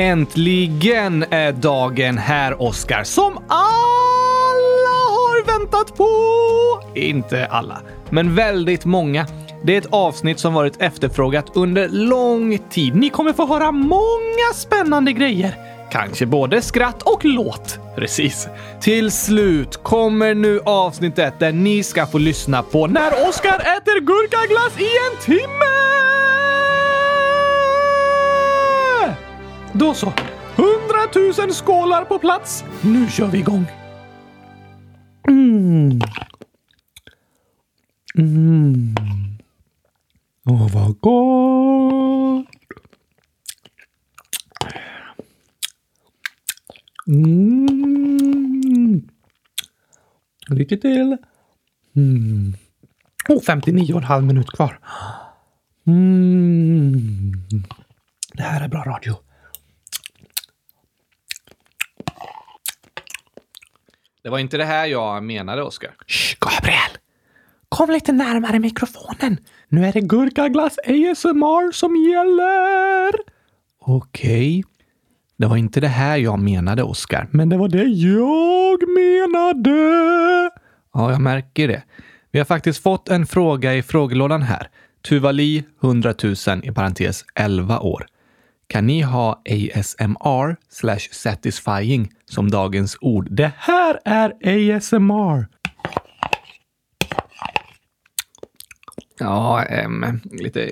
Äntligen är dagen här, Oskar, som alla har väntat på. Inte alla, men väldigt många. Det är ett avsnitt som varit efterfrågat under lång tid. Ni kommer få höra många spännande grejer. Kanske både skratt och låt. Precis. Till slut kommer nu avsnittet där ni ska få lyssna på när Oskar äter gurkaglass i en timme! Då så. 100 000 skålar på plats. Nu kör vi igång. Åh, vad gott! Lite till. 59,5 minut kvar. Det här är bra radio. Det var inte det här jag menade, Oskar. Gabriel! Kom lite närmare mikrofonen. Nu är det gurkaglass ASMR som gäller. Okej. Det var inte det här jag menade, Oskar. Men det var det jag menade. Ja, jag märker det. Vi har faktiskt fått en fråga i frågelådan här. Tuvali, 100 000 i parentes 11 år. Kan ni ha ASMR/satisfying som dagens ord? Det här är ASMR. Ja, lite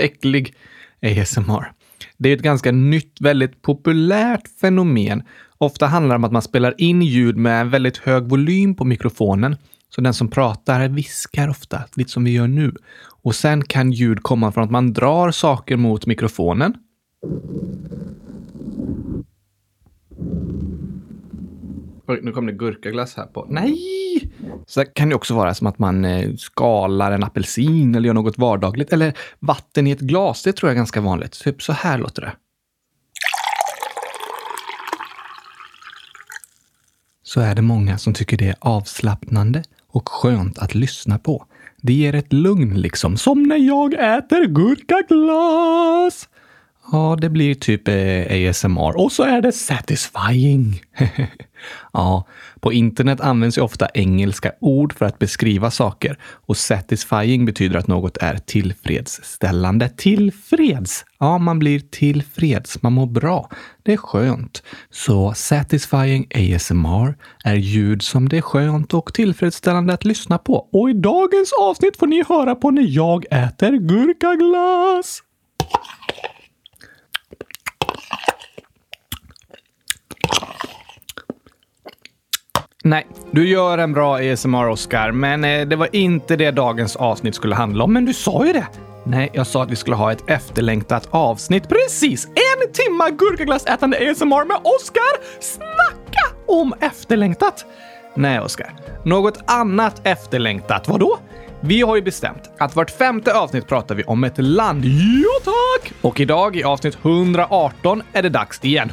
äcklig ASMR. Det är ett ganska nytt, väldigt populärt fenomen. Ofta handlar det om att man spelar in ljud med en väldigt hög volym på mikrofonen. Så den som pratar viskar ofta, lite som vi gör nu. Och sen kan ljud komma från att man drar saker mot mikrofonen. Oj, nu kom det gurkaglass här på. Nej! Så kan det också vara som att man skalar en apelsin eller gör något vardagligt. Eller vatten i ett glas, det tror jag är ganska vanligt. Typ så här låter det. Så är det många som tycker det är avslappnande och skönt att lyssna på. Det ger ett lugn liksom, som när jag äter gurkaglass. Ja, det blir typ ASMR. Och så är det satisfying. Ja, på internet används ju ofta engelska ord för att beskriva saker. Och satisfying betyder att något är tillfredsställande. Tillfreds. Ja, man blir tillfreds. Man mår bra. Det är skönt. Så satisfying ASMR är ljud som det är skönt och tillfredsställande att lyssna på. Och i dagens avsnitt får ni höra på när jag äter gurkaglass. Nej, du gör en bra ASMR, Oskar, men det var inte det dagens avsnitt skulle handla om. Men du sa ju det. Nej, jag sa att vi skulle ha ett efterlängtat avsnitt. Precis, 1 timme gurkaglassätande ASMR med Oskar. Snacka om efterlängtat. Nej, Oskar, något annat efterlängtat. Vadå? Vi har ju bestämt att vart 5:e avsnitt pratar vi om ett land. Jo tack! Och idag i avsnitt 118 är det dags igen.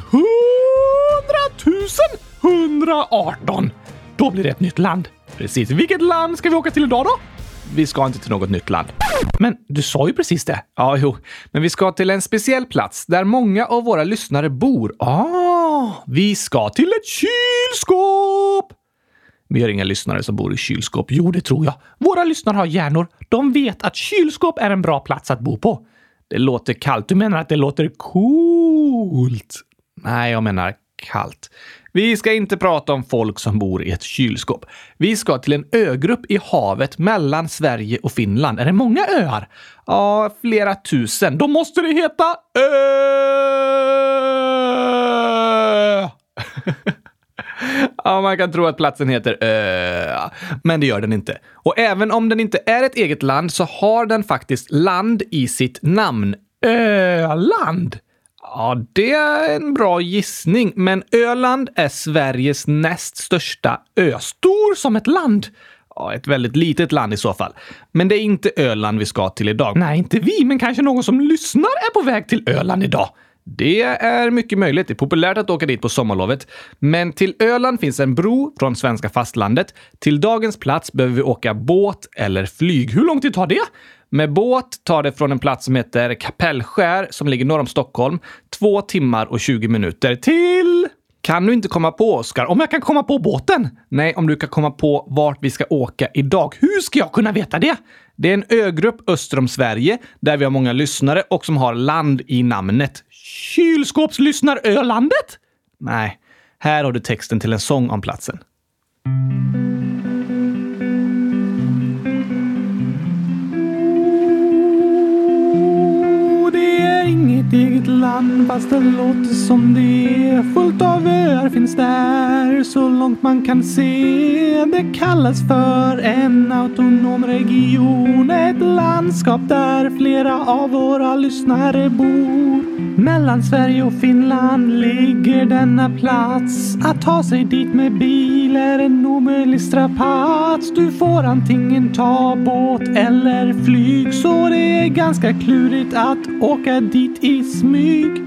118! Då blir det ett nytt land. Precis. Vilket land ska vi åka till idag då? Vi ska inte till något nytt land. Men du sa ju precis det. Ja, jo. Men vi ska till en speciell plats där många av våra lyssnare bor. Vi ska till ett kylskåp! Vi har inga lyssnare som bor i kylskåp. Jo, det tror jag. Våra lyssnare har hjärnor. De vet att kylskåp är en bra plats att bo på. Det låter kallt. Du menar att det låter coolt? Nej, jag menar kallt. Vi ska inte prata om folk som bor i ett kylskåp. Vi ska till en ögrupp i havet mellan Sverige och Finland. Är det många öar? Ja, flera tusen. Då måste det heta Ö! Ja, man kan tro att platsen heter Ö, men det gör den inte. Och även om den inte är ett eget land så har den faktiskt land i sitt namn. Öland! Ja, det är en bra gissning. Men Öland är Sveriges näst största ö. Stor som ett land. Ja, ett väldigt litet land i så fall. Men det är inte Öland vi ska till idag. Nej, inte vi, men kanske någon som lyssnar är på väg till Öland idag. Det är mycket möjligt. Det är populärt att åka dit på sommarlovet. Men till Öland finns en bro från svenska fastlandet. Till dagens plats behöver vi åka båt eller flyg. Hur lång tid tar det? Med båt tar det från en plats som heter Kapellskär som ligger norr om Stockholm 2 timmar och 20 minuter till... Kan du inte komma på, Oskar? Om jag kan komma på båten? Nej, om du kan komma på vart vi ska åka idag. Hur ska jag kunna veta det? Det är en ögrupp öster om Sverige där vi har många lyssnare och som har land i namnet. Kylskåpslyssnarölandet? Nej, här har du texten till en sång om platsen. Inget eget land fast det låter som det är. Fullt av öar finns där så långt man kan se. Det kallas för en autonom region. Ett landskap där flera av våra lyssnare bor. Mellan Sverige och Finland ligger denna plats. Att ta sig dit med bil är en omöjlig strapats. Du får antingen ta båt eller flyg. Så det är ganska klurigt att åka dit i smyg.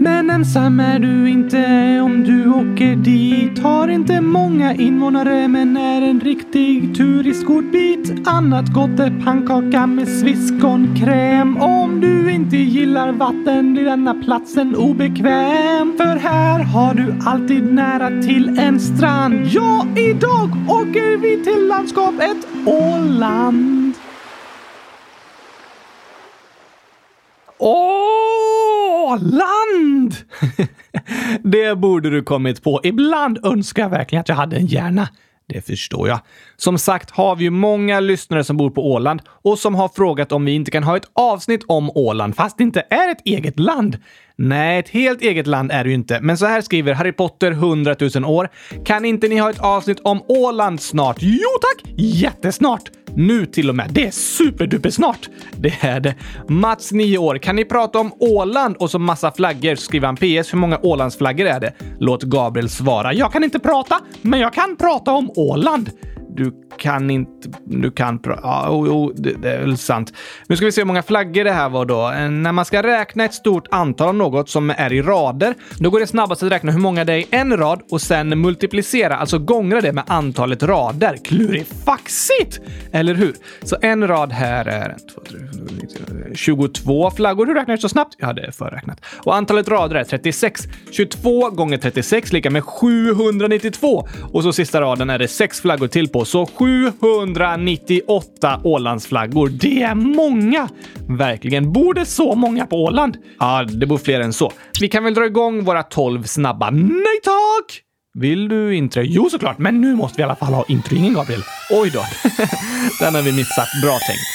Men ensam är du inte om du åker dit. Har inte många invånare men är en riktig turistgodbit. Annat gott är pannkaka med sviskonkräm. Om du inte gillar vatten blir denna platsen obekväm. För här har du alltid nära till en strand. Ja, idag åker vi till landskapet Åland. Åland! Det borde du kommit på. Ibland önskar jag verkligen att jag hade en hjärna. Det förstår jag. Som sagt har vi ju många lyssnare som bor på Åland och som har frågat om vi inte kan ha ett avsnitt om Åland fast det inte är ett eget land. Nej, ett helt eget land är det ju inte. Men så här skriver Harry Potter 100 000 år. Kan inte ni ha ett avsnitt om Åland snart? Jo tack! Jättesnart! Nu till och med. Det är superduper snart. Det är det. Mats 9 år. Kan ni prata om Åland och så massa flaggor? Skriver han PS. Hur många Ålandsflaggor är det? Låt Gabriel svara. Jag kan inte prata, men jag kan prata om Åland. Det är väl sant. Nu ska vi se hur många flaggor det här var då. När man ska räkna ett stort antal av något som är i rader, då går det snabbast att räkna hur många det är i en rad och sen multiplicera, alltså gångra det med antalet rader. Klurifaxigt! Eller hur? Så en rad här är 22 flaggor. Hur räknar du så snabbt? Ja, det är förräknat. Och antalet rader är 36. 22 gånger 36 lika med 792. Och så sista raden är det 6 flaggor till på. Så 798 Ålandsflaggor. Det är många! Verkligen. Bor det så många på Åland? Ja, det bor fler än så. Vi kan väl dra igång våra 12 snabba. Nej tack! Vill du intro? Jo såklart, men nu måste vi i alla fall ha introingen, Gabriel. Oj då. Den har vi missat. Bra tänkt.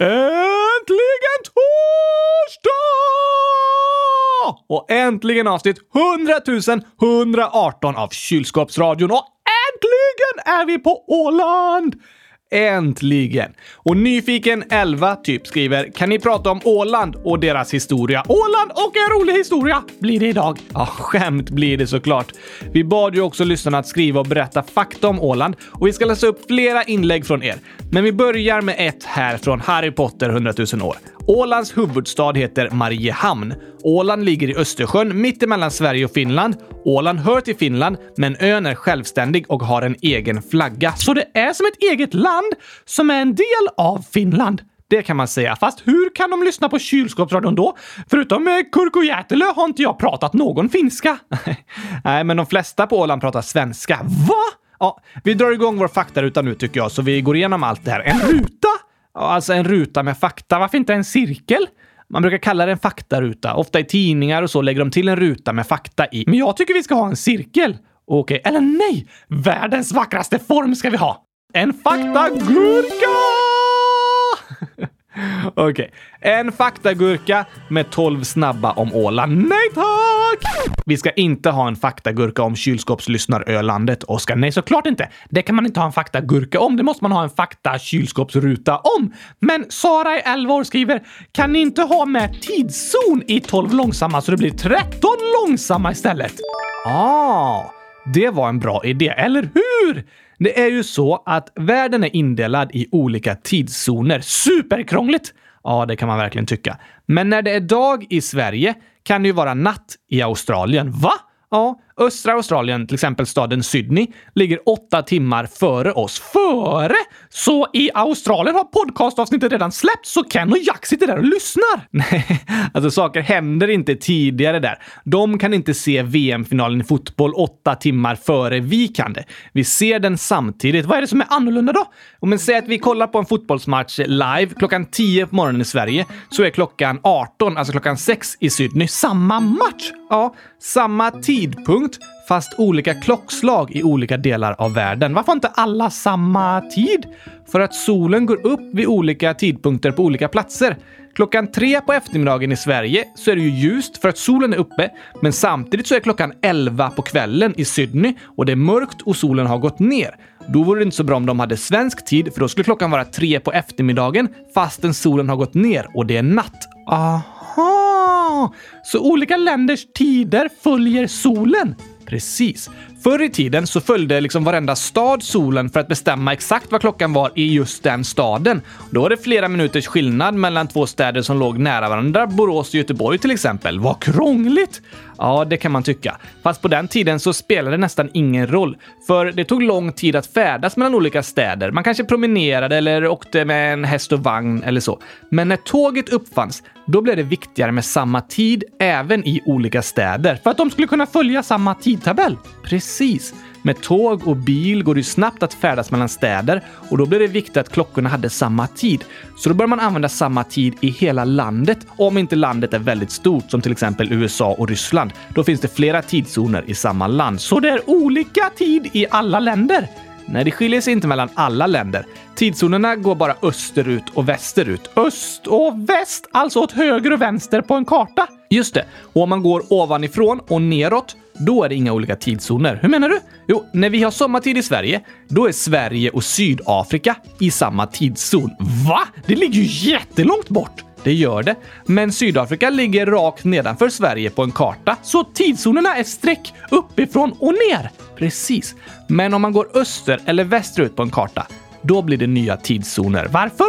Äntligen torsdag! Och äntligen avsnitt 100 118 av Kylskåpsradion. Och äntligen är vi på Åland! Äntligen. Och nyfiken 11 typ skriver: kan ni prata om Åland och deras historia? Åland och en rolig historia blir det idag. Ja, skämt blir det såklart. Vi bad ju också lyssnarna att skriva och berätta fakta om Åland. Och vi ska läsa upp flera inlägg från er. Men vi börjar med ett här från Harry Potter 100 000 år. Ålands huvudstad heter Mariehamn. Åland ligger i Östersjön mitt emellan Sverige och Finland. Åland hör till Finland, men ön är självständig och har en egen flagga. Så det är som ett eget land som är en del av Finland. Det kan man säga. Fast hur kan de lyssna på Kylskåpsradion då? Förutom med Kurko Jätelö har inte jag pratat någon finska. Nej, men de flesta på Åland pratar svenska. Va? Ja, vi drar igång vår faktaruta nu tycker jag, så vi går igenom allt det här. En ruta? Alltså en ruta med fakta. Varför inte en cirkel? Man brukar kalla det en faktaruta. Ofta i tidningar och så lägger de till en ruta med fakta i. Men jag tycker vi ska ha en cirkel. Okej, eller nej. Världens vackraste form ska vi ha. En faktagurka! Okej. En faktagurka med 12 snabba om Åland. Nej tack! Vi ska inte ha en faktagurka om kylskåpslyssnarölandet, Oskar. Nej, såklart inte. Det kan man inte ha en faktagurka om. Det måste man ha en faktakylskåpsruta om. Men Sara i 11 år skriver: kan ni inte ha med tidszon i 12 långsamma så det blir 13 långsamma istället? Det var en bra idé, eller hur? Det är ju så att världen är indelad i olika tidszoner. Superkrångligt! Ja, det kan man verkligen tycka. Men när det är dag i Sverige kan det ju vara natt i Australien. Va? Ja, östra Australien, till exempel staden Sydney, ligger 8 timmar före oss. Före? Så i Australien har podcastavsnittet redan släppts, så Ken och Jack sitter där och lyssnar. Nej, alltså saker händer inte tidigare där. De kan inte se VM-finalen i fotboll 8 timmar före vi kan det. Vi ser den samtidigt. Vad är det som är annorlunda då? Om man säger att vi kollar på en fotbollsmatch live klockan 10 på morgonen i Sverige, så är klockan 18, alltså klockan 6 i Sydney, samma match. Ja, samma tidpunkt, fast olika klockslag i olika delar av världen. Varför inte alla samma tid? För att solen går upp vid olika tidpunkter på olika platser. Klockan 3 på eftermiddagen i Sverige så är det ju ljust för att solen är uppe, men samtidigt så är klockan 11 på kvällen i Sydney och det är mörkt och solen har gått ner. Då vore det inte så bra om de hade svensk tid, för då skulle klockan vara 3 på eftermiddagen fastän solen har gått ner och det är natt. Aha! Så olika länders tider följer solen. Precis. Förr i tiden så följde liksom varenda stad solen för att bestämma exakt vad klockan var i just den staden. Då var det flera minuters skillnad mellan två städer som låg nära varandra, Borås och Göteborg till exempel. Vad krångligt! Ja, det kan man tycka. Fast på den tiden så spelade det nästan ingen roll, för det tog lång tid att färdas mellan olika städer. Man kanske promenerade eller åkte med en häst och vagn eller så. Men när tåget uppfanns, då blev det viktigare med samma tid även i olika städer, för att de skulle kunna följa samma tidtabell. Precis. Med tåg och bil går det snabbt att färdas mellan städer, och då blir det viktigt att klockorna hade samma tid. Så då bör man använda samma tid i hela landet, om inte landet är väldigt stort, som till exempel USA och Ryssland. Då finns det flera tidszoner i samma land. Så det är olika tid i alla länder. Nej, det skiljer sig inte mellan alla länder. Tidszonerna går bara österut och västerut. Öst och väst, alltså åt höger och vänster på en karta. Just det, och om man går ovanifrån och neråt, då är det inga olika tidszoner. Hur menar du? Jo, när vi har sommartid i Sverige, då är Sverige och Sydafrika i samma tidszon. Va? Det ligger ju jättelångt bort. Det gör det. Men Sydafrika ligger rakt nedanför Sverige på en karta, så tidszonerna är streck uppifrån och ner. Precis. Men om man går öster eller västerut på en karta, då blir det nya tidszoner. Varför?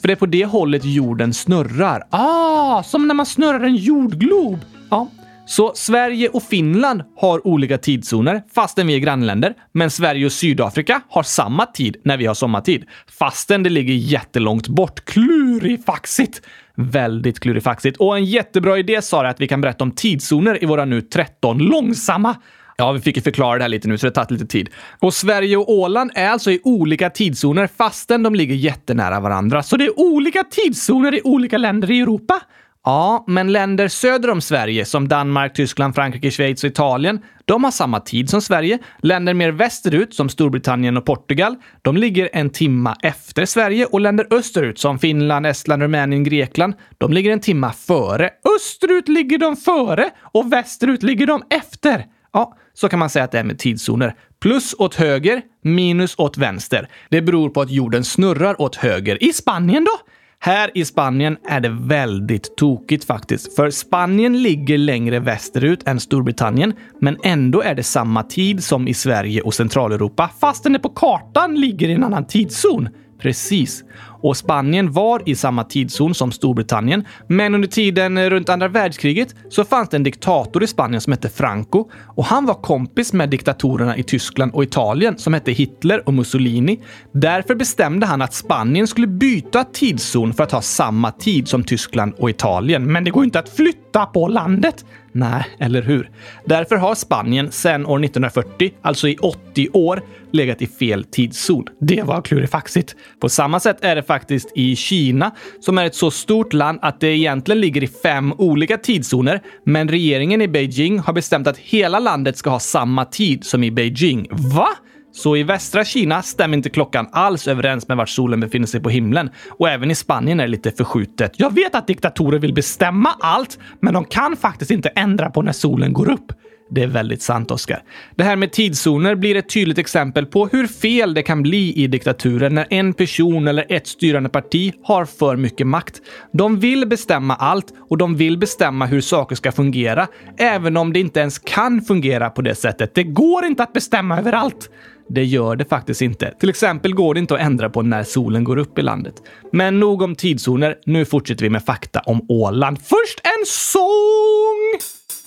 För det är på det hållet jorden snurrar. Ah, som när man snurrar en jordglob. Ja. Så Sverige och Finland har olika tidszoner fastän vi är grannländer, men Sverige och Sydafrika har samma tid när vi har sommartid fastän det ligger jättelångt bort. Klurifaxigt! Väldigt klurifaxigt. Och en jättebra idé, Sara, att vi kan berätta om tidszoner i våra nu 13 långsamma. Ja, vi fick ju förklara det här lite nu så det har tagit lite tid. Och Sverige och Åland är alltså i olika tidszoner fastän de ligger jättenära varandra. Så det är olika tidszoner i olika länder i Europa. Ja, men länder söder om Sverige som Danmark, Tyskland, Frankrike, Schweiz och Italien, de har samma tid som Sverige. Länder mer västerut som Storbritannien och Portugal, de ligger 1 timme efter Sverige. Och länder österut som Finland, Estland, Rumänien, Grekland, de ligger 1 timme före. Österut ligger de före och västerut ligger de efter. Ja, så kan man säga att det är med tidszoner. Plus åt höger, minus åt vänster. Det beror på att jorden snurrar åt höger. I Spanien då? Här i Spanien är det väldigt tokigt faktiskt, för Spanien ligger längre västerut än Storbritannien, men ändå är det samma tid som i Sverige och Centraleuropa, fastän det på kartan ligger i en annan tidszon. Precis. Och Spanien var i samma tidszon som Storbritannien, men under tiden runt andra världskriget så fanns det en diktator i Spanien som hette Franco, och han var kompis med diktatorerna i Tyskland och Italien som hette Hitler och Mussolini. Därför bestämde han att Spanien skulle byta tidszon för att ha samma tid som Tyskland och Italien. Men det går inte att flytta på landet. Nej, eller hur? Därför har Spanien sedan år 1940, alltså i 80 år, legat i fel tidszon. Det var klurifaxigt. På samma sätt är det faktiskt i Kina, som är ett så stort land att det egentligen ligger i 5 olika tidszoner, men regeringen i Beijing har bestämt att hela landet ska ha samma tid som i Beijing. Va? Så i västra Kina stämmer inte klockan alls överens med vart solen befinner sig på himlen. Och även i Spanien är det lite förskjutet. Jag vet att diktatorer vill bestämma allt, men de kan faktiskt inte ändra på när solen går upp. Det är väldigt sant, Oskar. Det här med tidszoner blir ett tydligt exempel på hur fel det kan bli i diktaturen när en person eller ett styrande parti har för mycket makt. De vill bestämma allt och de vill bestämma hur saker ska fungera, även om det inte ens kan fungera på det sättet. Det går inte att bestämma överallt. Det gör det faktiskt inte. Till exempel går det inte att ändra på när solen går upp i landet. Men nog om tidszoner, nu fortsätter vi med fakta om Åland. Först en sång!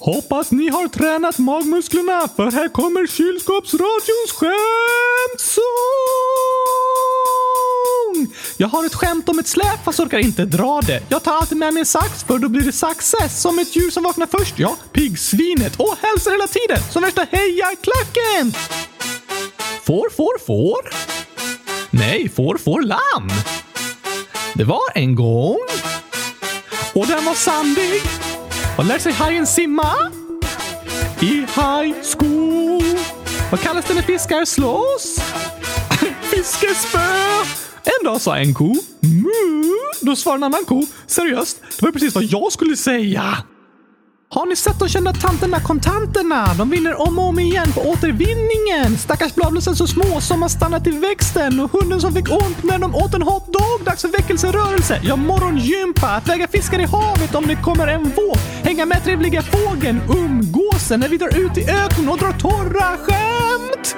Hoppas ni har tränat magmusklerna, för här kommer kylskåpsradions skämtsång! Jag har ett skämt om ett släp, fast orkar inte dra det. Jag tar alltid med mig en sax, för då blir det success. Som ett djur som vaknar först, ja, piggsvinet. Och hälsar hela tiden, som värsta hejarklacken! Får? Nej, får lamm. Det var en gång. Och den var sandig. Och lär sig hajen simma. I hajsko. Vad kallas det när fiskar slås? Fiskespö. En dag sa en ko. Mu. Då svarade en annan ko. Seriöst, det var precis vad jag skulle säga. Har ni sett de kända tanterna kontanterna? De vinner om och om igen på återvinningen. Stackars bladlösen så små som har stannat i växten. Och hunden som fick ont när de åt en hotdog. Dags för väckelserörelse. Ja, morgongympa. Att väga fiskar i havet om det kommer en våg. Hänga med trevliga fågeln. Umgåsen när vi drar ut i öknen och drar torra skämt.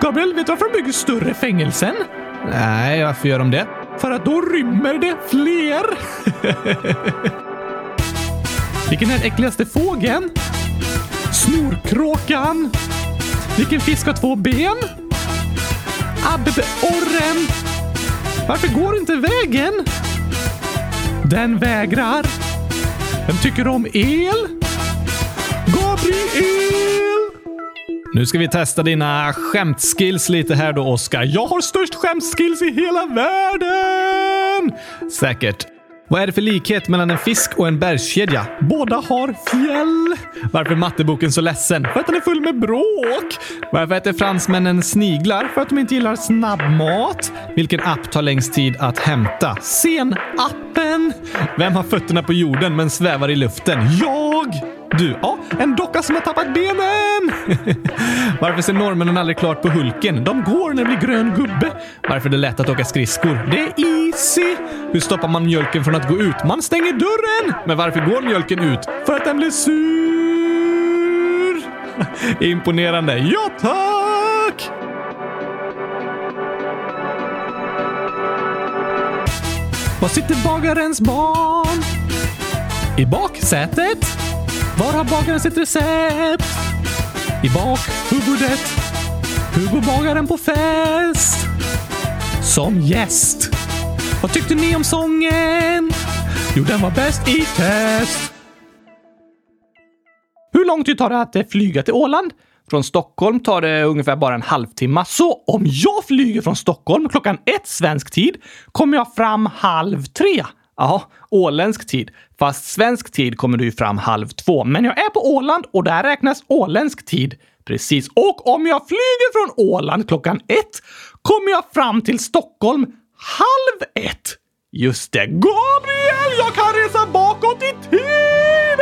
Gabriel, vet du varför de bygger större fängelsen? Nej, varför gör de det? För att då rymmer det fler. Vilken är den äckligaste fågeln? Snorkråkan. Vilken fisk har 2 ben? Abborren. Varför går inte vägen? Den vägrar. Den tycker om el. Gabriel! Nu ska vi testa dina skämtskills lite här då, Oskar. Jag har störst skämtskills i hela världen! Säkert. Vad är det för likhet mellan en fisk och en bergskedja? Båda har fjäll. Varför är matteboken så ledsen? För att den är full med bråk. Varför äter fransmännen sniglar? För att de inte gillar snabbmat. Vilken app tar längst tid att hämta? Sen-appen. Vem har fötterna på jorden men svävar i luften? Jag! Du, ja, en docka som har tappat benen. Varför ser norrmännen aldrig klart på Hulken? De går när det blir grön gubbe. Varför är det lätt att åka skridskor? Det är easy. Hur stoppar man mjölken från att gå ut? Man stänger dörren. Men varför går mjölken ut? För att den blir sur. Imponerande. Ja, tack! Var sitter bagarens barn? I baksätet. Var har bagaren sitt recept? I bakhuvudet. Hur går bagaren på fest? Som gäst. Vad tyckte ni om sången? Jo, den var bäst i test. Hur lång tid tar det att flyga till Åland? Från Stockholm tar det ungefär bara en halvtimme. Så om jag flyger från Stockholm klockan 1 svensk tid kommer jag fram 2:30. Ja, åländsk tid. Fast svensk tid kommer du ju fram 2:30. Men jag är på Åland och där räknas åländsk tid. Precis. Och om jag flyger från Åland klockan 1 kommer jag fram till Stockholm 1:30. Just det. Gabriel, jag kan resa bakåt i tiden!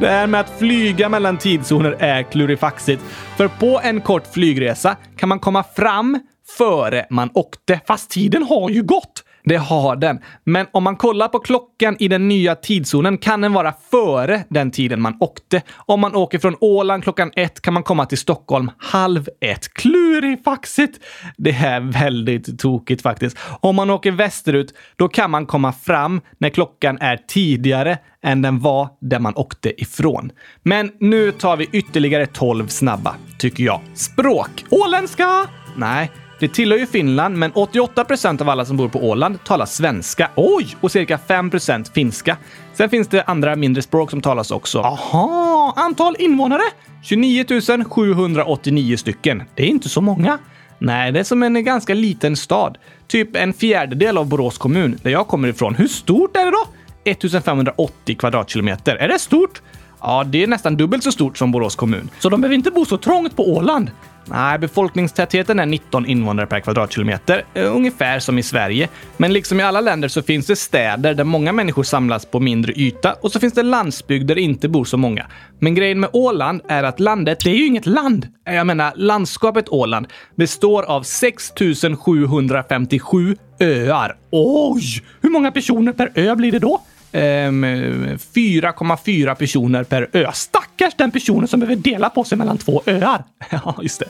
Det här med att flyga mellan tidszoner är klurifaxigt. För på en kort flygresa kan man komma fram före man åkte. Fast tiden har ju gått. Det har den. Men om man kollar på klockan i den nya tidszonen kan den vara före den tiden man åkte. Om man åker från Åland klockan 1 kan man komma till Stockholm 1:30. Klurifaxigt! Det här är väldigt tokigt faktiskt. Om man åker västerut då kan man komma fram när klockan är tidigare än den var där man åkte ifrån. Men nu tar vi ytterligare 12 snabba, tycker jag. Språk. Åländska? Nej. Det tillhör ju Finland, men 88% av alla som bor på Åland talar svenska. Oj! Och cirka 5% finska. Sen finns det andra mindre språk som talas också. Aha! Antal invånare? 29 789 stycken. Det är inte så många. Nej, det är som en ganska liten stad. Typ en fjärdedel av Borås kommun, där jag kommer ifrån. Hur stort är det då? 1580 kvadratkilometer. Är det stort? Ja, det är nästan dubbelt så stort som Borås kommun. Så de behöver inte bo så trångt på Åland. Nej, befolkningstätheten är 19 invånare per kvadratkilometer, ungefär som i Sverige. Men liksom i alla länder så finns det städer där många människor samlas på mindre yta, och så finns det landsbygd där det inte bor så många. Men grejen med Åland är att landet, det är ju inget land. Jag menar, landskapet Åland består av 6757 öar. Oj! Hur många personer per ö blir det då? 4,4 personer per ö. Stackars den personen som behöver dela på sig mellan två öar. Ja, just det.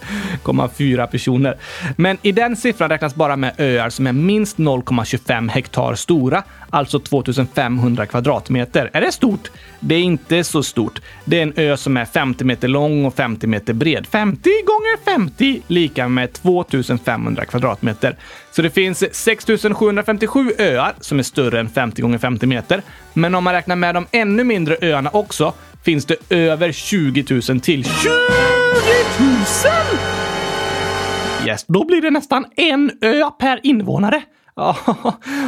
0,4 personer. Men i den siffran räknas bara med öar som är minst 0,25 hektar stora. Alltså 2500 kvadratmeter. Är det stort? Det är inte så stort. Det är en ö som är 50 meter lång och 50 meter bred. 50 gånger 50 lika med 2500 kvadratmeter. Så det finns 6757 öar som är större än 50 gånger 50 meter. Men om man räknar med de ännu mindre öarna också finns det över 20 000 till. 20 000? Yes, då blir det nästan en ö per invånare. Ja,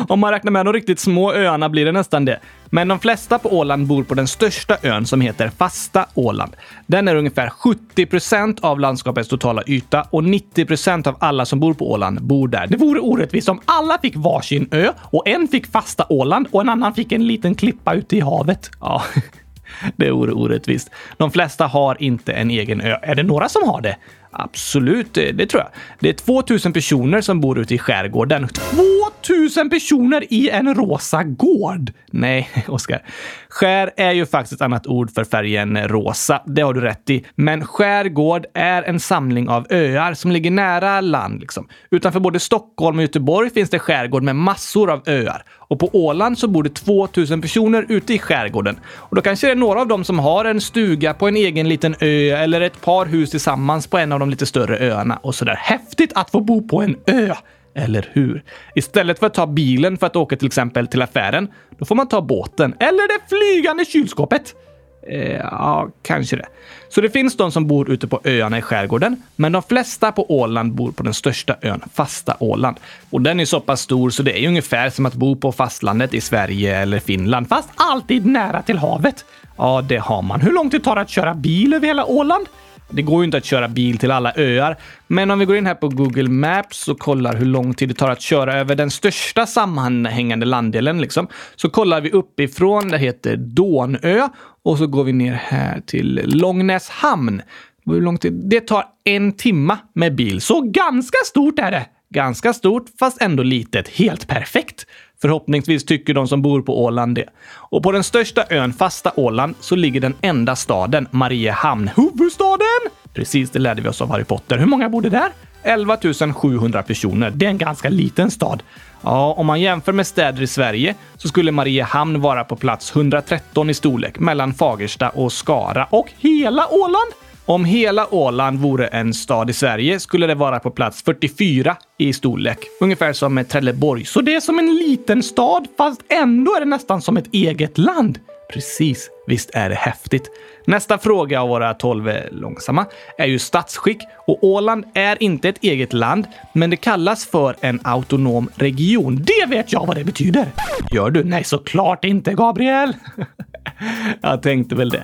om man räknar med de riktigt små öarna blir det nästan det. Men de flesta på Åland bor på den största ön som heter Fasta Åland. Den är ungefär 70% av landskapets totala yta och 90% av alla som bor på Åland bor där. Det vore orättvist om alla fick varsin ö och en fick Fasta Åland och en annan fick en liten klippa ute i havet. Ja, det vore orättvist. De flesta har inte en egen ö. Är det några som har det? Absolut, det tror jag. Det är 2000 personer som bor ute i skärgården. 2000 personer i en rosa gård. Nej, Oskar. Skär är ju faktiskt ett annat ord för färgen rosa. Det har du rätt i. Men skärgård är en samling av öar som ligger nära land. Liksom. Utanför både Stockholm och Göteborg finns det skärgård med massor av öar. Och på Åland så bor det 2000 personer ute i skärgården. Och då kanske det är några av dem som har en stuga på en egen liten ö eller ett par hus tillsammans på en av de lite större öarna. Och sådär häftigt att få bo på en ö. Eller hur? Istället för att ta bilen för att åka till exempel till affären, då får man ta båten eller det flygande kylskåpet. Ja, kanske det. Så det finns de som bor ute på öarna i skärgården, men de flesta på Åland bor på den största ön, Fasta Åland. Och den är så pass stor så det är ungefär som att bo på fastlandet i Sverige eller Finland, fast alltid nära till havet. Ja, det har man. Hur långt det tar att köra bil över hela Åland? Det går ju inte att köra bil till alla öar, men om vi går in här på Google Maps och kollar hur lång tid det tar att köra över den största sammanhängande landdelen liksom, så kollar vi uppifrån, det heter Dånö, och så går vi ner här till Långnäshamn. Hur lång tid? Det tar 1 timme med bil, så ganska stort är det. Ganska stort, fast ändå litet. Helt perfekt. Förhoppningsvis tycker de som bor på Åland det. Och på den största ön, Fasta Åland, så ligger den enda staden, Mariehamn. Huvudstaden! Precis, det lärde vi oss av Harry Potter. Hur många bodde där? 11 700 personer. Det är en ganska liten stad. Ja, om man jämför med städer i Sverige så skulle Mariehamn vara på plats 113 i storlek mellan Fagersta och Skara och hela Åland. Om hela Åland vore en stad i Sverige skulle det vara på plats 44 i storlek. Ungefär som Trelleborg. Så det är som en liten stad fast ändå är det nästan som ett eget land. Precis, visst är det häftigt. Nästa fråga av våra 12 långsamma är ju statsskick. Och Åland är inte ett eget land, men det kallas för en autonom region. Det vet jag vad det betyder. Gör du? Nej, såklart inte, Gabriel. Jag tänkte väl det.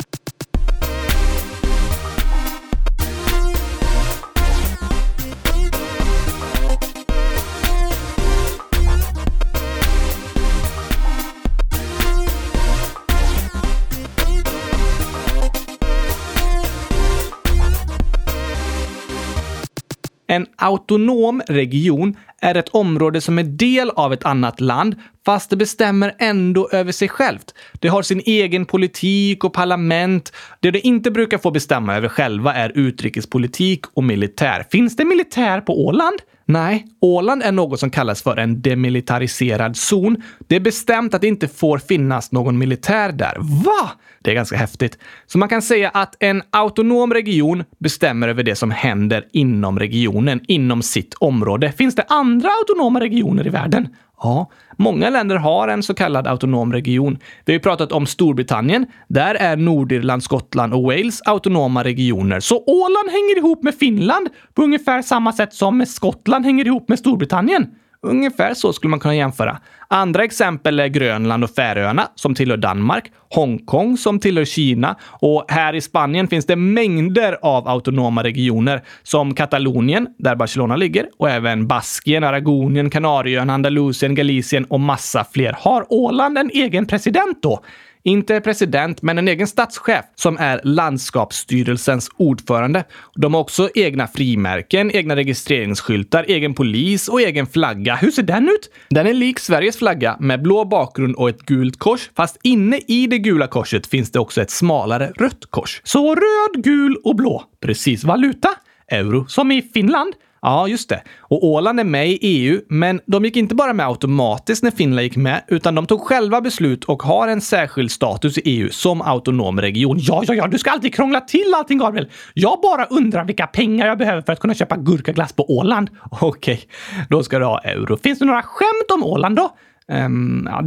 En autonom region är ett område som är del av ett annat land fast det bestämmer ändå över sig självt. Det har sin egen politik och parlament. Det de inte brukar få bestämma över själva är utrikespolitik och militär. Finns det militär på Åland? Nej, Åland är något som kallas för en demilitariserad zon. Det är bestämt att det inte får finnas någon militär där. Va? Det är ganska häftigt. Så man kan säga att en autonom region bestämmer över det som händer inom regionen, inom sitt område. Finns det andra autonoma regioner i världen? Ja, många länder har en så kallad autonom region. Vi har ju pratat om Storbritannien. Där är Nordirland, Skottland och Wales autonoma regioner. Så Åland hänger ihop med Finland på ungefär samma sätt som Skottland hänger ihop med Storbritannien. Ungefär så skulle man kunna jämföra. Andra exempel är Grönland och Färöarna som tillhör Danmark, Hongkong som tillhör Kina och här i Spanien finns det mängder av autonoma regioner som Katalonien, där Barcelona ligger, och även Baskien, Aragonien, Kanarien, Andalusien, Galicien och massa fler. Har Åland en egen president då? Inte president, men en egen statschef som är landskapsstyrelsens ordförande. De har också egna frimärken, egna registreringsskyltar, egen polis och egen flagga. Hur ser den ut? Den är lik Sveriges flagga med blå bakgrund och ett gult kors. Fast inne i det gula korset finns det också ett smalare rött kors. Så röd, gul och blå. Precis. Valuta? Euro. Som i Finland? Ja, just det. Och Åland är med i EU, men de gick inte bara med automatiskt när Finland gick med, utan de tog själva beslut och har en särskild status i EU som autonom region. Ja, du ska alltid krångla till allting, Gabriel. Jag bara undrar vilka pengar jag behöver för att kunna köpa gurkaglass på Åland. Okej, då ska du ha euro. Finns det några skämt om Åland då?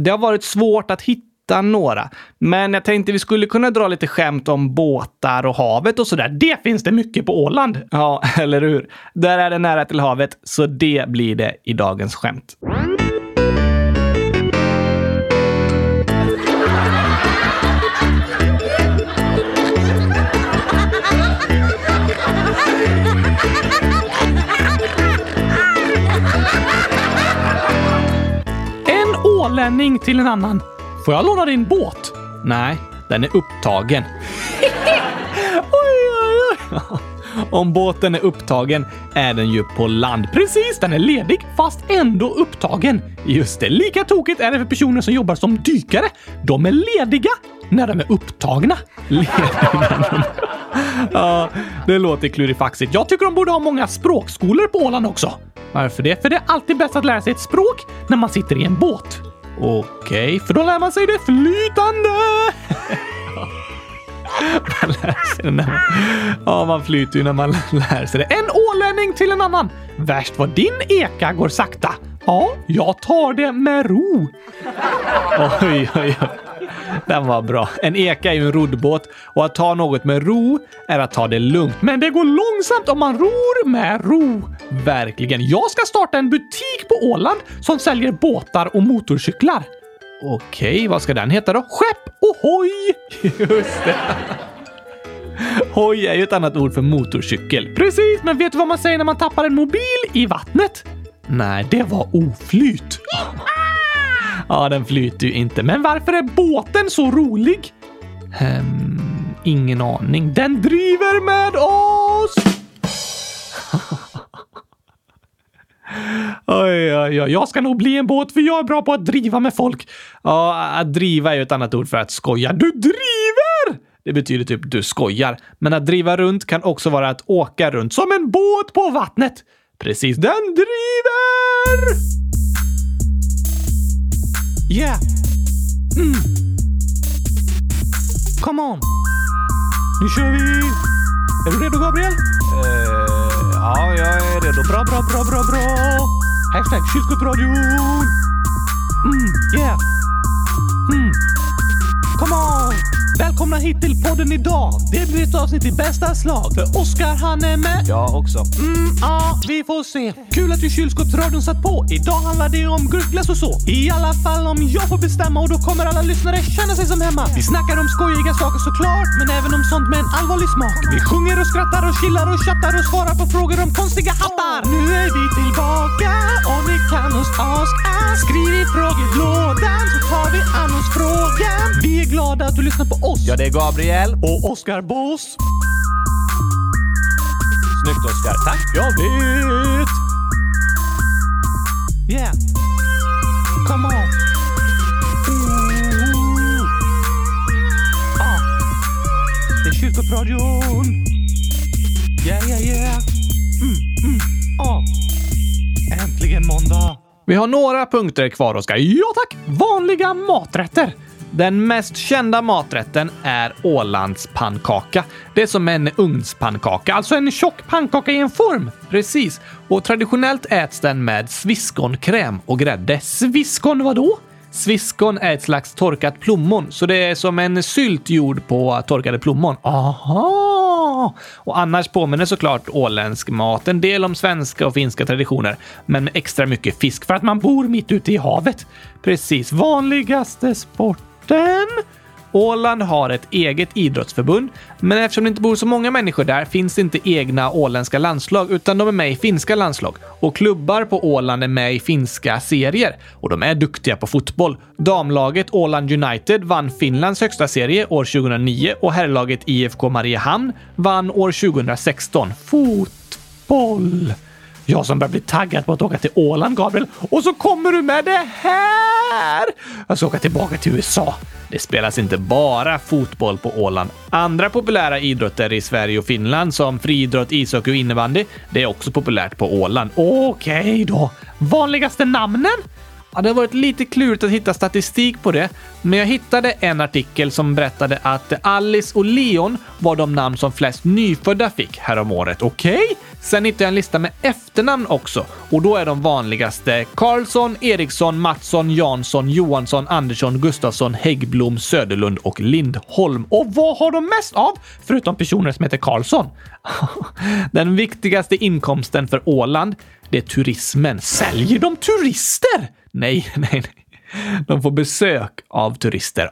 Det har varit svårt att hitta några. Men jag tänkte vi skulle kunna dra lite skämt om båtar och havet och sådär. Det finns det mycket på Åland. Ja, eller hur? Där är det nära till havet, så det blir det i dagens skämt. En ålänning till en annan. Får jag låna din båt? Nej, den är upptagen. Oj. Om båten är upptagen är den ju på land. Precis, den är ledig fast ändå upptagen. Just det, lika tokigt är det för personer som jobbar som dykare. De är lediga när de är upptagna. Lediga. Ja, det låter klurifaxigt. Jag tycker de borde ha många språkskolor på Åland också. Varför det? För det är alltid bäst att lära sig ett språk när man sitter i en båt. Okej, för då lär man sig det flytande. Man lär sig det. Ja, man flyter ju när man lär sig det. En ålänning till en annan. Värst vad din eka går sakta. Ja, jag tar det med ro. Oj. Den var bra. En eka är ju en roddbåt och att ta något med ro är att ta det lugnt. Men det går långsamt om man ror med ro. Verkligen. Jag ska starta en butik på Åland som säljer båtar och motorcyklar. Okej, vad ska den heta då? Skepp och hoj! Just det. Hoj är ju ett annat ord för motorcykel. Precis, men vet du vad man säger när man tappar en mobil i vattnet? Nej, det var oflyt. Ja, den flyter ju inte. Men varför är båten så rolig? Ingen aning. Den driver med oss! Oj. Jag ska nog bli en båt för jag är bra på att driva med folk. Ja, att driva är ju ett annat ord för att skoja. Du driver! Det betyder typ du skojar. Men att driva runt kan också vara att åka runt som en båt på vattnet. Precis, den driver! Yeah! Come on! Nu kör vi! Är du redo, Gabriel? Ja, jag är redo. Bra! Hashtag kylskottradion! Yeah! Come on! Välkomna hit till podden idag! Det blir ett avsnitt i bästa slag. För Oskar, han är med. Jag också. Vi får se. Kul att du kylskåpsradion satt på. Idag handlar det om gurkglass och så. I alla fall om jag får bestämma. Och då kommer alla lyssnare känna sig som hemma. Vi snackar om skojiga saker såklart, men även om sånt med en allvarlig smak. Vi sjunger och skrattar och chillar och chattar och svarar på frågor om konstiga hattar. Nu är vi tillbaka och ni kan oss aska. Skriv i frågelådan så tar vi an oss frågan. Vi är glada att du lyssnar på oss. Ja, det är Gabriel och Oskar Boss. Snyggt, Oskar. Tack, jag vet. Yeah. Come on. Det är kyrkopradion. Yeah. Äntligen måndag. Vi har några punkter kvar, Oskar. Ja, tack. Vanliga maträtter. Den mest kända maträtten är Ålands pannkaka. Det är som en ugnspannkaka, alltså en tjock pannkaka i en form. Precis. Och traditionellt äts den med sviskonkräm och grädde. Sviskon vadå? Sviskon är ett slags torkat plommon, så det är som en sylt gjord på torkade plommon. Aha! Ja, och annars påminner såklart åländsk mat en del om svenska och finska traditioner, men extra mycket fisk för att man bor mitt ute i havet. Precis, vanligaste sporten. Åland har ett eget idrottsförbund, men eftersom det inte bor så många människor där finns inte egna åländska landslag, utan de är med i finska landslag. Och klubbar på Åland är med i finska serier, och de är duktiga på fotboll. Damlaget Åland United vann Finlands högsta serie år 2009 och herrlaget IFK Mariehamn vann år 2016. Fotboll! Jag som börjar bli taggad på att åka till Åland, Gabriel. Och så kommer du med det här! Jag ska åka tillbaka till USA. Det spelas inte bara fotboll på Åland. Andra populära idrotter i Sverige och Finland som friidrott, ishockey och innebandy, det är också populärt på Åland. Okej då. Vanligaste namnen? Ja, det har varit lite klurigt att hitta statistik på det, men jag hittade en artikel som berättade att Alice och Leon var de namn som flest nyfödda fick häromåret. Okej? Sen hittade jag en lista med efternamn också, och då är de vanligaste Karlsson, Eriksson, Mattsson, Jansson, Johansson, Andersson, Gustafsson, Häggblom, Söderlund och Lindholm. Och vad har de mest av? Förutom personer som heter Karlsson. Den viktigaste inkomsten för Åland, det är turismen. Säljer de turister? Nej. De får besök av turister.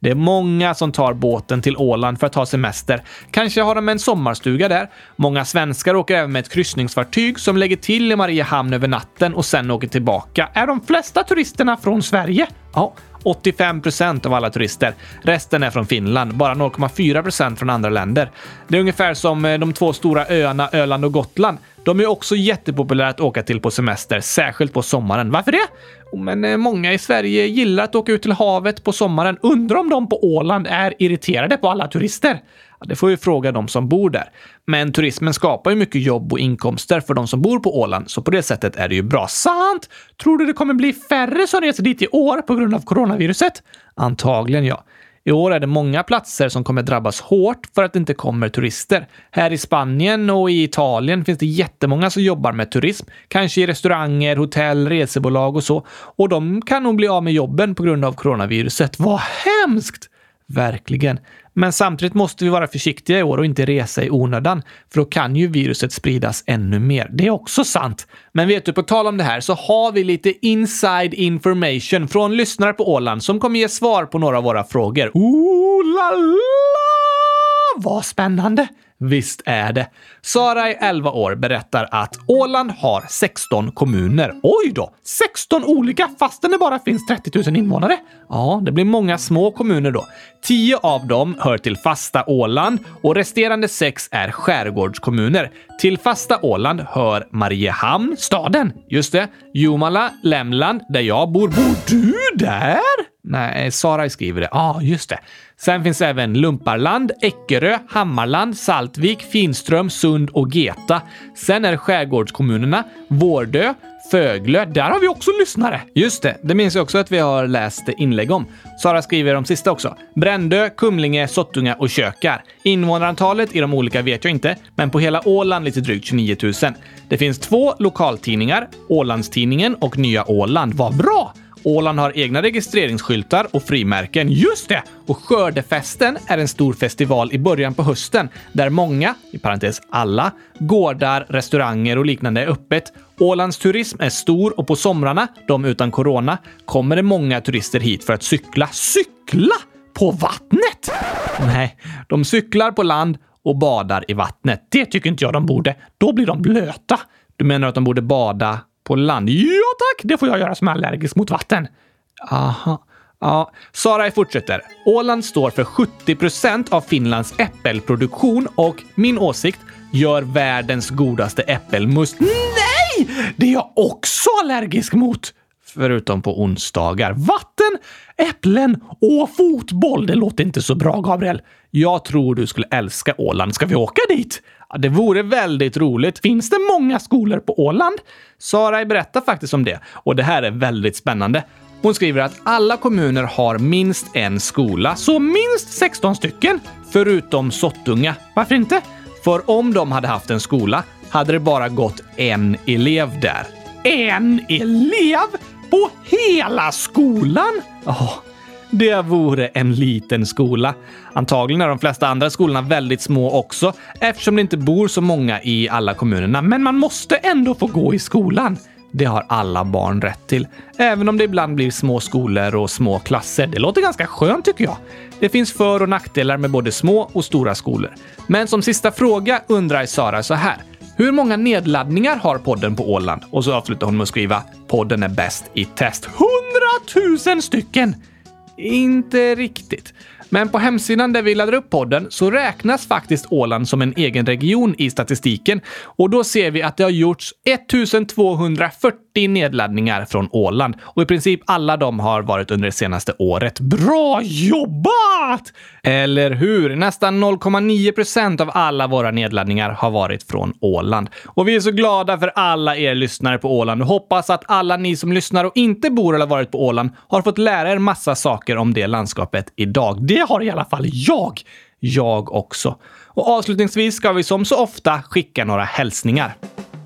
Det är många som tar båten till Åland för att ha semester. Kanske har de en sommarstuga där. Många svenskar åker även med ett kryssningsfartyg som lägger till i Mariehamn över natten och sen åker tillbaka. Är de flesta turisterna från Sverige? Ja, 85% av alla turister. Resten är från Finland, bara 0,4% från andra länder. Det är ungefär som de två stora öarna Öland och Gotland. De är också jättepopulära att åka till på semester, särskilt på sommaren. Varför det? Men många i Sverige gillar att åka ut till havet på sommaren. Undrar om de på Åland är irriterade på alla turister? Ja, det får ju fråga de som bor där. Men turismen skapar ju mycket jobb och inkomster för de som bor på Åland, så på det sättet är det ju bra. Sant! Tror du det kommer bli färre som reser dit i år på grund av coronaviruset? Antagligen ja. I år är det många platser som kommer drabbas hårt för att det inte kommer turister. Här i Spanien och i Italien finns det jättemånga som jobbar med turism. Kanske i restauranger, hotell, resebolag och så. Och de kan nog bli av med jobben på grund av coronaviruset. Vad hemskt! Verkligen. Men samtidigt måste vi vara försiktiga i år och inte resa i onödan, för då kan ju viruset spridas ännu mer. Det är också sant. Men vet du, på tal om det här så har vi lite inside information från lyssnare på Åland som kommer ge svar på några av våra frågor. Oh la la! Vad spännande! Visst är det. Sara i 11 år berättar att Åland har 16 kommuner. Oj då, 16 olika fastän det bara finns 30 000 invånare. Ja, det blir många små kommuner då. 10 av dem hör till Fasta Åland och resterande 6 är skärgårdskommuner. Till Fasta Åland hör Mariehamn, staden, just det. Jomala, Lämland, där jag bor. Bor du där? Nej, Sara skriver det. Ja, just det. Sen finns även Lumparland, Eckerö, Hammarland, Saltvik, Finström, Sund och Geta. Sen är skärgårdskommunerna Vårdö, Föglö. Där har vi också lyssnare. Just det, det minns jag också att vi har läst inlägg om. Sara skriver de sista också. Brändö, Kumlinge, Sottunga och Kökar. Invånarantalet i de olika vet jag inte, men på hela Åland lite drygt 29 000. Det finns 2 lokaltidningar, Ålandstidningen och Nya Åland. Vad bra! Åland har egna registreringsskyltar och frimärken. Just det! Och Skördefesten är en stor festival i början på hösten där många, i parentes alla, gårdar, restauranger och liknande är öppet. Ålands turism är stor och på somrarna, de utan corona, kommer det många turister hit för att cykla. Cykla? På vattnet? Nej, de cyklar på land och badar i vattnet. Det tycker inte jag de borde. Då blir de blöta. Du menar att de borde bada på land? Ja tack, det får jag göra som är allergisk mot vatten. Aha. Ja, Sara fortsätter. Åland står för 70% av Finlands äppelproduktion och min åsikt gör världens godaste äppelmust. Nej! Det är jag också allergisk mot. Förutom på onsdagar. Vatten, äpplen och fotboll. Det låter inte så bra, Gabriel. Jag tror du skulle älska Åland. Ska vi åka dit? Ja, det vore väldigt roligt. Finns det många skolor på Åland? Sara berättar faktiskt om det. Och det här är väldigt spännande. Hon skriver att alla kommuner har minst en skola. Så minst 16 stycken. Förutom Sottunga. Varför inte? För om de hade haft en skola hade det bara gått en elev där. En elev? På hela skolan? Ja, Det vore en liten skola. Antagligen är de flesta andra skolorna väldigt små också, eftersom det inte bor så många i alla kommunerna. Men man måste ändå få gå i skolan. Det har alla barn rätt till. Även om det ibland blir små skolor och små klasser. Det låter ganska skönt tycker jag. Det finns för- och nackdelar med både små och stora skolor. Men som sista fråga undrar Sara så här. Hur många nedladdningar har podden på Åland? Och så avslutar hon med att skriva: podden är bäst i test. 100 000 stycken! Inte riktigt. Men på hemsidan där vi laddar upp podden så räknas faktiskt Åland som en egen region i statistiken. Och då ser vi att det har gjorts 1240 nedladdningar från Åland. Och i princip alla de har varit under det senaste året. Bra jobbat! Eller hur? Nästan 0,9% av alla våra nedladdningar har varit från Åland. Och vi är så glada för alla er lyssnare på Åland. Och hoppas att alla ni som lyssnar och inte bor eller varit på Åland har fått lära er massa saker om det landskapet idag. Det har i alla fall jag också. Och avslutningsvis ska vi som så ofta skicka några hälsningar.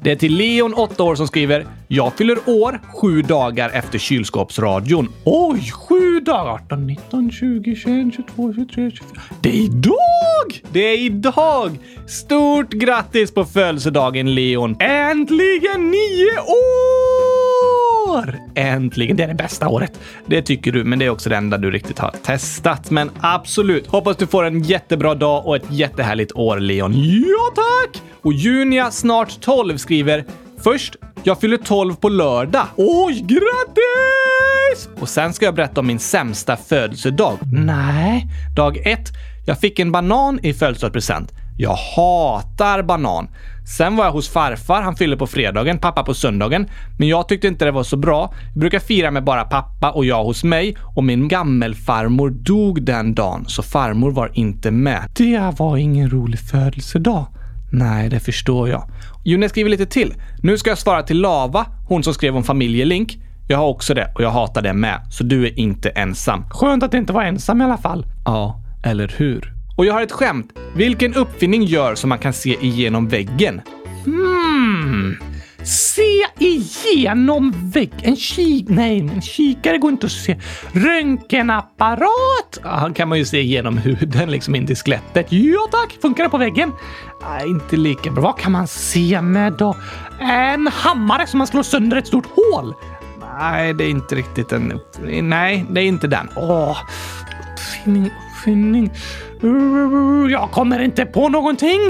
Det är till Leon, 8 år, som skriver: jag fyller år 7 dagar efter kylskåpsradion. Oj, 7 dagar! 18, 19, 20, 21, 22, 23, 24. Det är idag! Det är idag! Stort grattis på födelsedagen, Leon! Äntligen 9 år! Äntligen, det är det bästa året. Det tycker du, men det är också det enda du riktigt har testat. Men absolut, hoppas du får en jättebra dag och ett jättehärligt år, Leon. Ja, tack! Och Junia, snart 12, skriver: först, jag fyller 12 på lördag. Oj, grattis! Och sen ska jag berätta om min sämsta födelsedag. Nej, dag 1. Jag fick en banan i födelsedagspresent. Jag hatar banan. Sen var jag hos farfar, han fyllde på fredagen, pappa på söndagen. Men jag tyckte inte det var så bra. Jag brukar fira med bara pappa och jag hos mig. Och min gammelfarmor dog den dagen, så farmor var inte med. Det var ingen rolig födelsedag. Nej, det förstår jag. Jonas skriver lite till. Nu ska jag svara till Lava, hon som skrev om familjelink. Jag har också det och jag hatar det med. Så du är inte ensam. Skönt att inte vara ensam i alla fall. Ja, eller hur? Och jag har ett skämt. Vilken uppfinning gör som man kan se igenom väggen? Se igenom väggen? En kikare går inte att se. Röntgenapparat? Ja, kan man ju se igenom huden, liksom inte i skelettet. Ja tack, funkar det på väggen? Nej, inte lika bra. Vad kan man se med då? En hammare som man slår sönder ett stort hål? Nej, det är inte riktigt en... Nej, det är inte den. Jag kommer inte på någonting.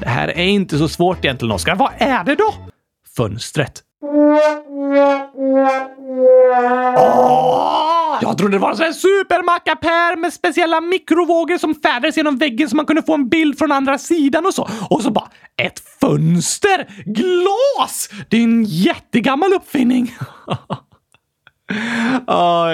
Det här är inte så svårt egentligen, Oskar. Vad är det då? Fönstret. Jag trodde det var en sån här supermackapär med speciella mikrovågor som färdades genom väggen så man kunde få en bild från andra sidan och så. Och så bara, ett fönster! Glas! Det är en jättegammal uppfinning.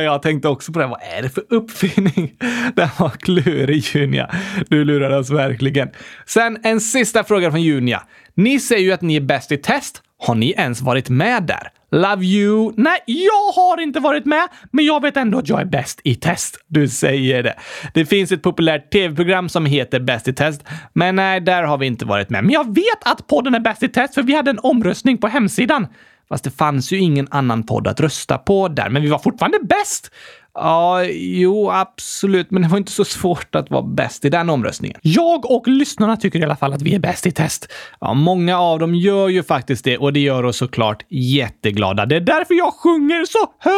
Jag tänkte också på det. Vad är det för uppfinning? Den var klurig, Junia. Du lurade oss verkligen. Sen en sista fråga från Junia. Ni säger ju att ni är bäst i test. Har ni ens varit med där? Love you. Nej, jag har inte varit med. Men jag vet ändå att jag är bäst i test. Du säger det. Det finns ett populärt tv-program som heter Bäst i test. Men nej, där har vi inte varit med. Men jag vet att podden är bäst i test, för vi hade en omröstning på hemsidan. Fast det fanns ju ingen annan podd att rösta på där. Men vi var fortfarande bäst. Ja, jo, absolut. Men det var inte så svårt att vara bäst i den omröstningen. Jag och lyssnarna tycker i alla fall att vi är bäst i test. Ja, många av dem gör ju faktiskt det. Och det gör oss såklart jätteglada. Det är därför jag sjunger så här.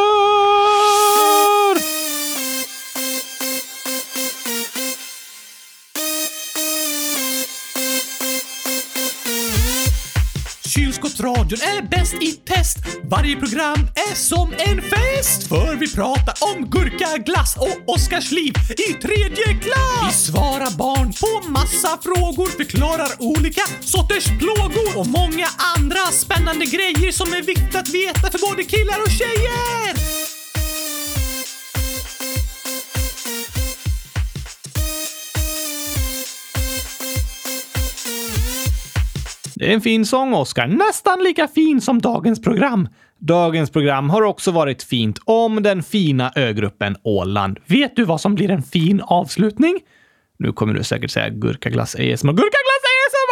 Kylskåpsradion är bäst i test. Varje program är som en fest. För vi pratar om gurka, glass och Oskars liv i 3:e klass. Vi svarar barn på massa frågor, förklarar olika sorters plågor och många andra spännande grejer som är viktigt att veta för både killar och tjejer. Det är en fin sång, Oskar. Nästan lika fin som dagens program. Dagens program har också varit fint om den fina ögruppen Åland. Vet du vad som blir en fin avslutning? Nu kommer du säkert säga gurkaglass ASMR. Gurkaglass ASMR!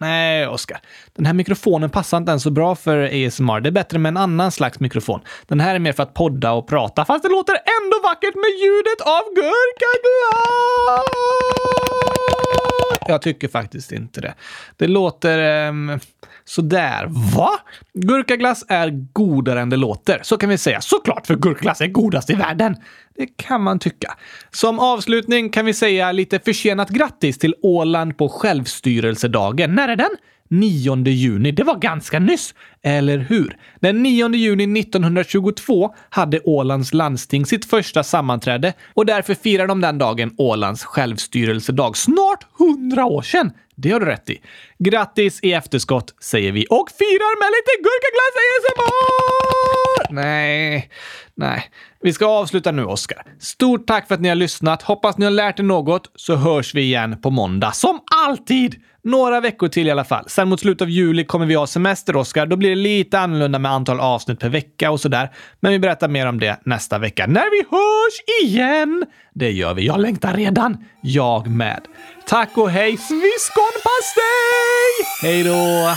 Nej, Oskar. Den här mikrofonen passar inte ens så bra för ASMR. Det är bättre med en annan slags mikrofon. Den här är mer för att podda och prata. Fast det låter ändå vackert med ljudet av gurkaglass. Jag tycker faktiskt inte det. Det låter sådär. Va? Gurkaglass är godare än det låter. Så kan vi säga. Såklart, för gurkaglass är godast i världen. Det kan man tycka. Som avslutning kan vi säga lite försenat grattis till Åland på självstyrelsedagen. När är den? 9 juni. Det var ganska nyss, eller hur? Den 9 juni 1922 hade Ålands landsting sitt första sammanträde och därför firar de den dagen Ålands självstyrelsedag. Snart 100 år sedan. Det har du rätt i. Grattis i efterskott, säger vi. Och firar med lite gurkaglass ASMR! Nej. Vi ska avsluta nu, Oskar. Stort tack för att ni har lyssnat. Hoppas ni har lärt er något, så hörs vi igen på måndag. Som alltid! Några veckor till i alla fall. Sen mot slutet av juli kommer vi ha semester, Oskar. Då blir det lite annorlunda med antal avsnitt per vecka och sådär. Men vi berättar mer om det nästa vecka. När vi hörs igen! Det gör vi. Jag längtar redan. Jag med. Tack och hej, sviskonpastej! Hej då!